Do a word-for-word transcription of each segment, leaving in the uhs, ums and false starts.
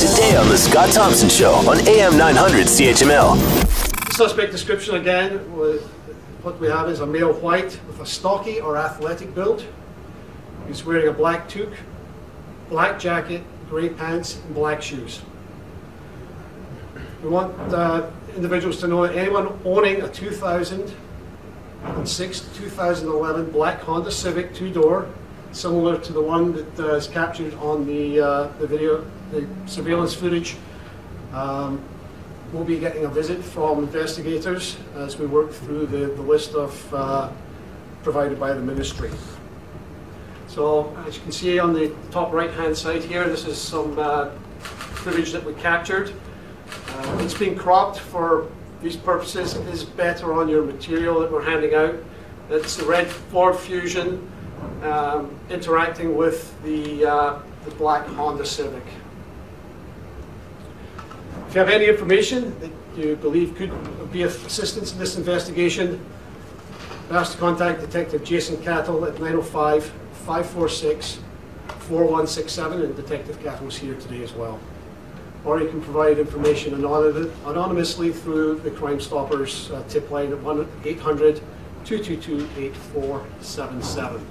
today on The Scott Thompson Show on A M nine hundred C H M L. Suspect description again, what we have is a male white with a stocky or athletic build. He's wearing a black toque, black jacket, grey pants and black shoes. We want uh, individuals to know that anyone owning a two thousand six to two thousand eleven black Honda Civic two-door, similar to the one that uh, is captured on the, uh, the video, the surveillance footage, um, will be getting a visit from investigators as we work through the, the list of uh, provided by the ministry. So as you can see on the top right hand side here, this is some uh, footage that we captured. Uh, it's been cropped for these purposes. It is better on your material that we're handing out. It's the red Ford Fusion um, interacting with the, uh, the black Honda Civic. If you have any information that you believe could be of assistance in this investigation, I ask to contact Detective Jason Cattle at nine oh five, five four six, four one six seven, and Detective Cattle is here today as well. Or you can provide information anonymously through the Crime Stoppers uh, tip line at one eight hundred, two two two, eight four seven seven.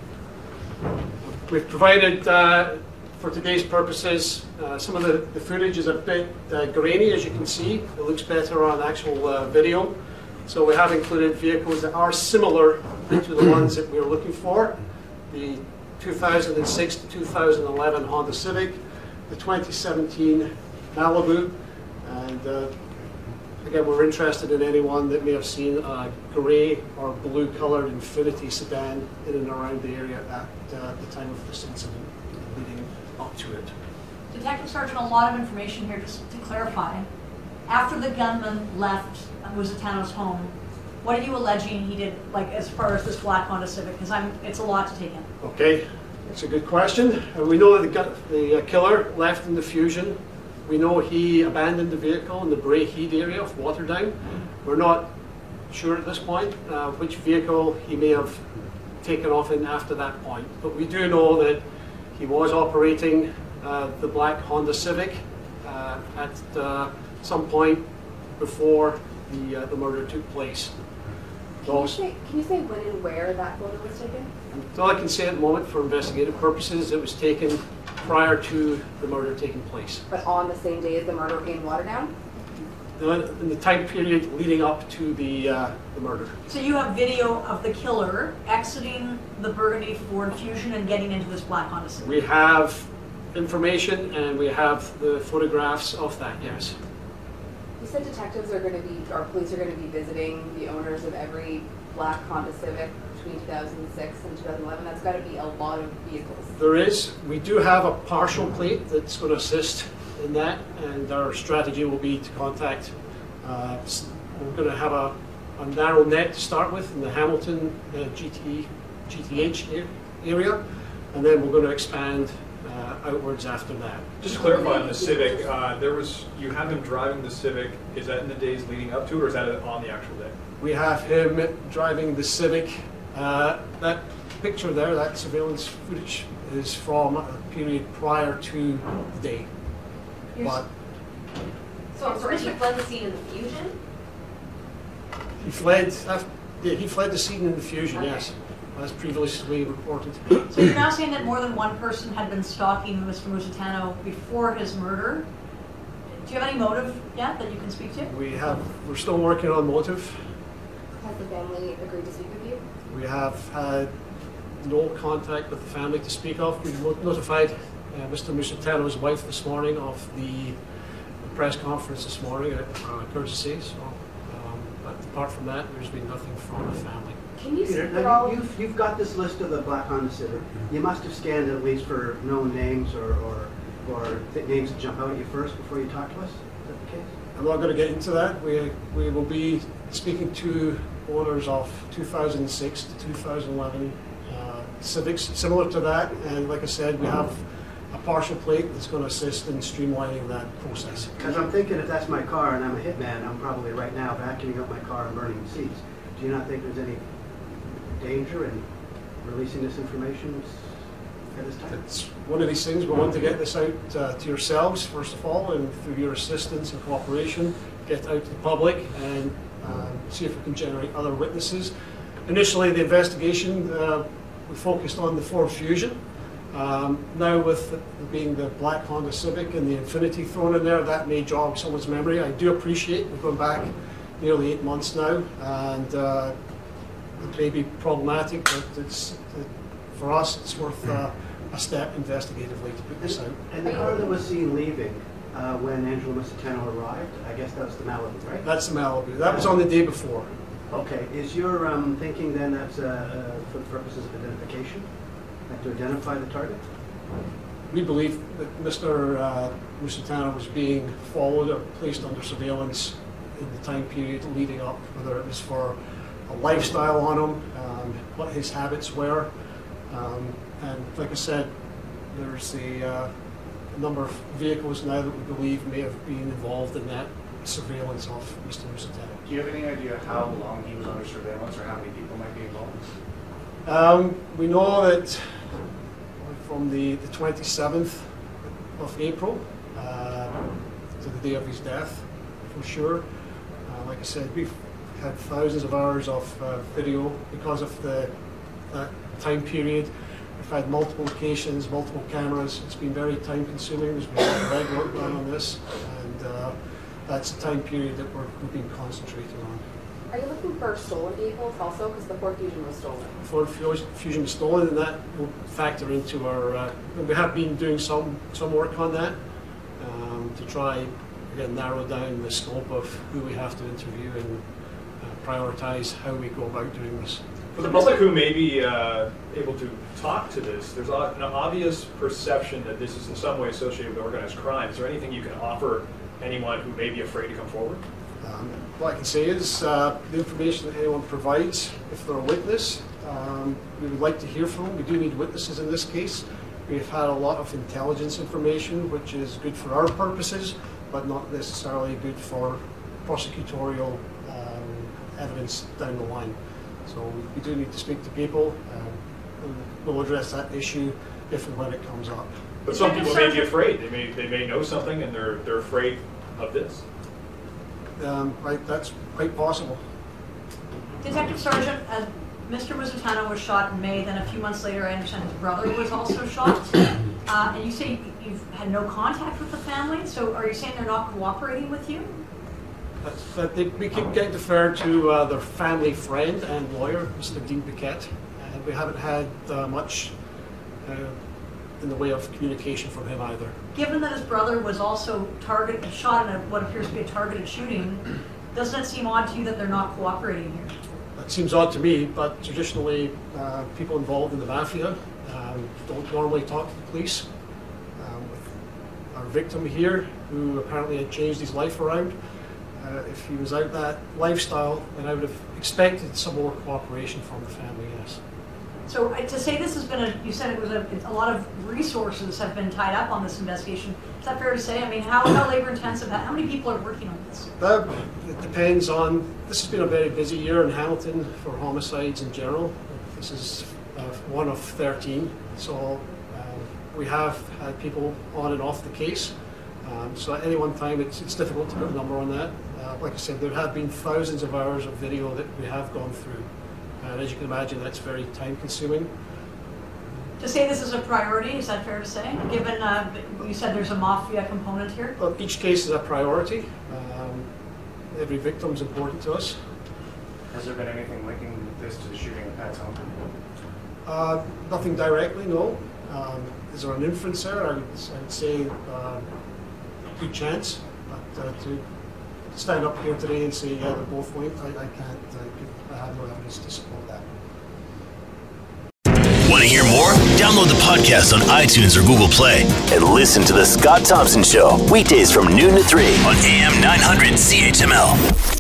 We've provided, uh, for today's purposes, uh, some of the, the footage is a bit uh, grainy, as you can see. It looks better on actual uh, video. So we have included vehicles that are similar to the ones that we're looking for. The two thousand six to two thousand eleven Honda Civic, the twenty seventeen Malibu, and uh, again, we're interested in anyone that may have seen a grey or blue coloured Infiniti sedan in and around the area at uh, the time of this incident leading up to it. Detective Sergeant, a lot of information here just to clarify. After the gunman left Musitano's home, what are you alleging he did, like as far as this black Honda Civic? Because I'm, it's a lot to take in. Okay, that's a good question. Uh, we know that the, the uh, killer left in the Fusion. We know he abandoned the vehicle in the Brayhead area of Waterdown. We're not sure at this point uh, which vehicle he may have taken off in after that point. But we do know that he was operating uh, the black Honda Civic uh, at uh, some point before the, uh, the murder took place. Can you, say, can you say when and where that photo was taken? All I can say at the moment, for investigative purposes, it was taken prior to the murder taking place. But on the same day as the murder in Waterdown? The, in the time period leading up to the, uh, the murder. So you have video of the killer exiting the burgundy Ford Fusion and getting into this black Honda Civic? We have information and we have the photographs of that, yes. You said detectives are going to be, or police are going to be visiting the owners of every black Honda Civic between two thousand six and two thousand eleven. That's got to be a lot of vehicles. There is. We do have a partial plate that's going to assist in that, and our strategy will be to contact. Uh, we're going to have a, a narrow net to start with in the Hamilton uh, G T H area, and then we're going to expand Uh, outwards after that. Just to clarify on the Civic, uh, there was, you have him driving the Civic, is that in the days leading up to, or is that on the actual day? We have him driving the Civic. Uh, that picture there, that surveillance footage, is from a period prior to the day. But so, so he fled the scene in the Fusion? He fled, after, yeah, he fled the scene in the Fusion, okay. Yes. As previously reported. So you're now saying that more than one person had been stalking Mister Musitano before his murder. Do you have any motive yet that you can speak to? We have. We're still working on motive. Has the family agreed to speak with you? We have had no contact with the family to speak of. We notified uh, Mister Musitano's wife this morning of the press conference this morning, uh, uh, courtesy. So, um, but apart from that, there's been nothing from the family. Can you Peter, now, you've, you've got this list of the black Honda Civic. You must have scanned at least for known names or, or, or names that jump out at you first before you talk to us? Is that the case? I'm not going to get into that. We, we will be speaking to owners of two thousand six to two thousand eleven uh, Civics similar to that. And like I said, we have a partial plate that's going to assist in streamlining that process. Because I'm thinking if that's my car and I'm a hitman, I'm probably right now vacuuming up my car and burning the seats. Do you not think there's any danger in releasing this information it's one of these things. We want to get this out uh, to yourselves, first of all, and through your assistance and cooperation, get out to the public and uh, see if we can generate other witnesses. Initially, the investigation, uh, we focused on the Ford Fusion. Um, now with the, being the black Honda Civic and the Infiniti thrown in there, that may jog someone's memory. I do appreciate we've gone back nearly eight months now, and uh, it may be problematic, but it's, it, for us it's worth uh, a step investigatively to put this out. And the car that was seen leaving uh, when Angelo Musitano arrived, I guess that was the Malibu, right? That's the Malibu. That was on the day before. Okay. Is your um, thinking then that's uh, uh, for the purposes of identification? To identify the target? We believe that Mister Uh, Musitano was being followed or placed under surveillance in the time period leading up, whether it was for a lifestyle on him, um, what his habits were. Um, and like I said, there's the uh, number of vehicles now that we believe may have been involved in that surveillance of Mister Musitano. Do you have any idea how long he was under surveillance or how many people might be involved? Um, we know that from the, the twenty-seventh of April uh, to the day of his death, for sure. Uh, like I said, we've had thousands of hours of uh, video because of the that time period. We've had multiple locations, multiple cameras. It's been very time consuming. There's been a lot of legwork done on this, and uh, that's the time period that we're, we've been concentrating on. Are you looking for stolen vehicles also, because the Ford Fusion was stolen? Ford Fusion was stolen, and that will factor into our, uh, we have been doing some, some work on that um, to try, again, narrow down the scope of who we have to interview and uh, prioritize how we go about doing this. For the public who may be uh, able to talk to this, there's an obvious perception that this is in some way associated with organized crime. Is there anything you can offer anyone who may be afraid to come forward? Um, what I can say is uh, the information that anyone provides, if they're a witness, um, we would like to hear from them. We do need witnesses in this case. We've had a lot of intelligence information, which is good for our purposes, but not necessarily good for prosecutorial um, evidence down the line. So we do need to speak to people. Um, we'll address that issue if and when it comes up. But some people may be afraid. They may, they may know something, and they're, they're afraid of this. Um, right, that's quite possible. Detective Sergeant, uh, Mister Musitano was shot in May, then a few months later I understand his brother was also shot. Uh, and you say you've had no contact with the family, so are you saying they're not cooperating with you? That's, that they, we keep getting deferred to uh, their family friend and lawyer, Mister Dean Paquette, and we haven't had uh, much uh, in the way of communication from him either. Given that his brother was also targeted, shot in a, what appears to be a targeted shooting, doesn't it seem odd to you that they're not cooperating here? That seems odd to me, but traditionally uh, people involved in the mafia um, don't normally talk to the police. Um, with our victim here, who apparently had changed his life around, uh, if he was out that lifestyle, then I would have expected some more cooperation from the family, yes. So to say this has been a, you said it was a, a lot of resources have been tied up on this investigation. Is that fair to say? I mean, how, how labor intensive, how many people are working on this? That it depends on, this has been a very busy year in Hamilton for homicides in general. This is uh, one of thirteen. So uh, we have had people on and off the case. Um, so at any one time, it's, it's difficult to put a number on that. Uh, like I said, there have been thousands of hours of video that we have gone through. And as you can imagine, that's very time-consuming. To say this is a priority, is that fair to say? Given uh, you said there's a mafia component here? Well, each case is a priority. Um, every victim is important to us. Has there been anything linking this to the shooting at Pat's home? Uh, nothing directly, no. Um, is there an inference there? I would, I would say uh, good chance. But uh, to stand up here today and say, yeah, they're both linked, I, I can't. I I have no evidence to support that. Want to hear more? Download the podcast on iTunes or Google Play and listen to The Scott Thompson Show weekdays from noon to three on A M nine hundred C H M L.